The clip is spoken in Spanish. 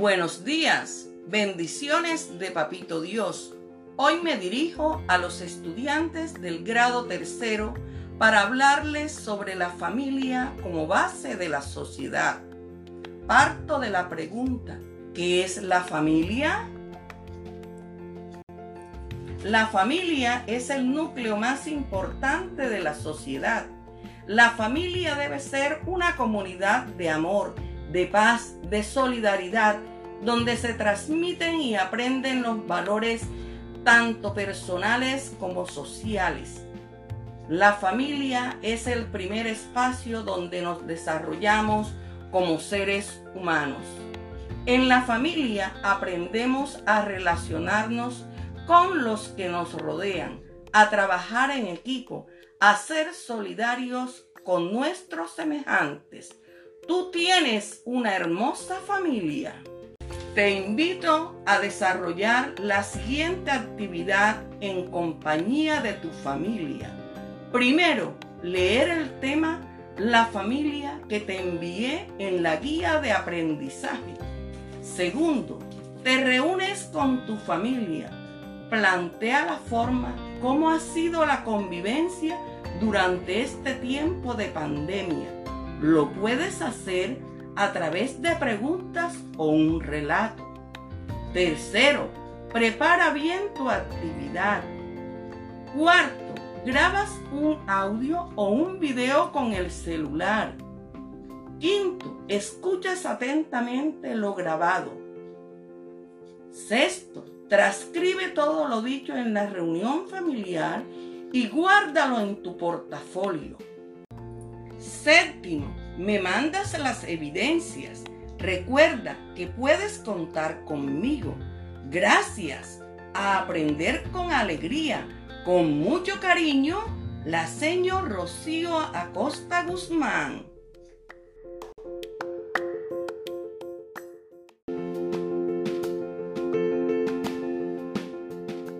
Buenos días, bendiciones de Papito Dios. Hoy me dirijo a los estudiantes del grado tercero para hablarles sobre la familia como base de la sociedad. Parto de la pregunta, ¿qué es la familia? La familia es el núcleo más importante de la sociedad. La familia debe ser una comunidad de amor, de paz, de solidaridad, donde se transmiten y aprenden los valores tanto personales como sociales. La familia es el primer espacio donde nos desarrollamos como seres humanos. En la familia aprendemos a relacionarnos con los que nos rodean, a trabajar en equipo, a ser solidarios con nuestros semejantes. Tú tienes una hermosa familia. Te invito a desarrollar la siguiente actividad en compañía de tu familia. Primero, leer el tema La familia que te envié en la guía de aprendizaje. Segundo, te reúnes con tu familia. Plantea la forma, cómo ha sido la convivencia durante este tiempo de pandemia. Lo puedes hacer a través de preguntas o un relato. Tercero, prepara bien tu actividad. Cuarto, grabas un audio o un video con el celular. Quinto, escuchas atentamente lo grabado. Sexto, transcribe todo lo dicho en la reunión familiar y guárdalo en tu portafolio. Séptimo, me mandas las evidencias. Recuerda que puedes contar conmigo. Gracias. A aprender con alegría, con mucho cariño, la señora Rocío Acosta Guzmán.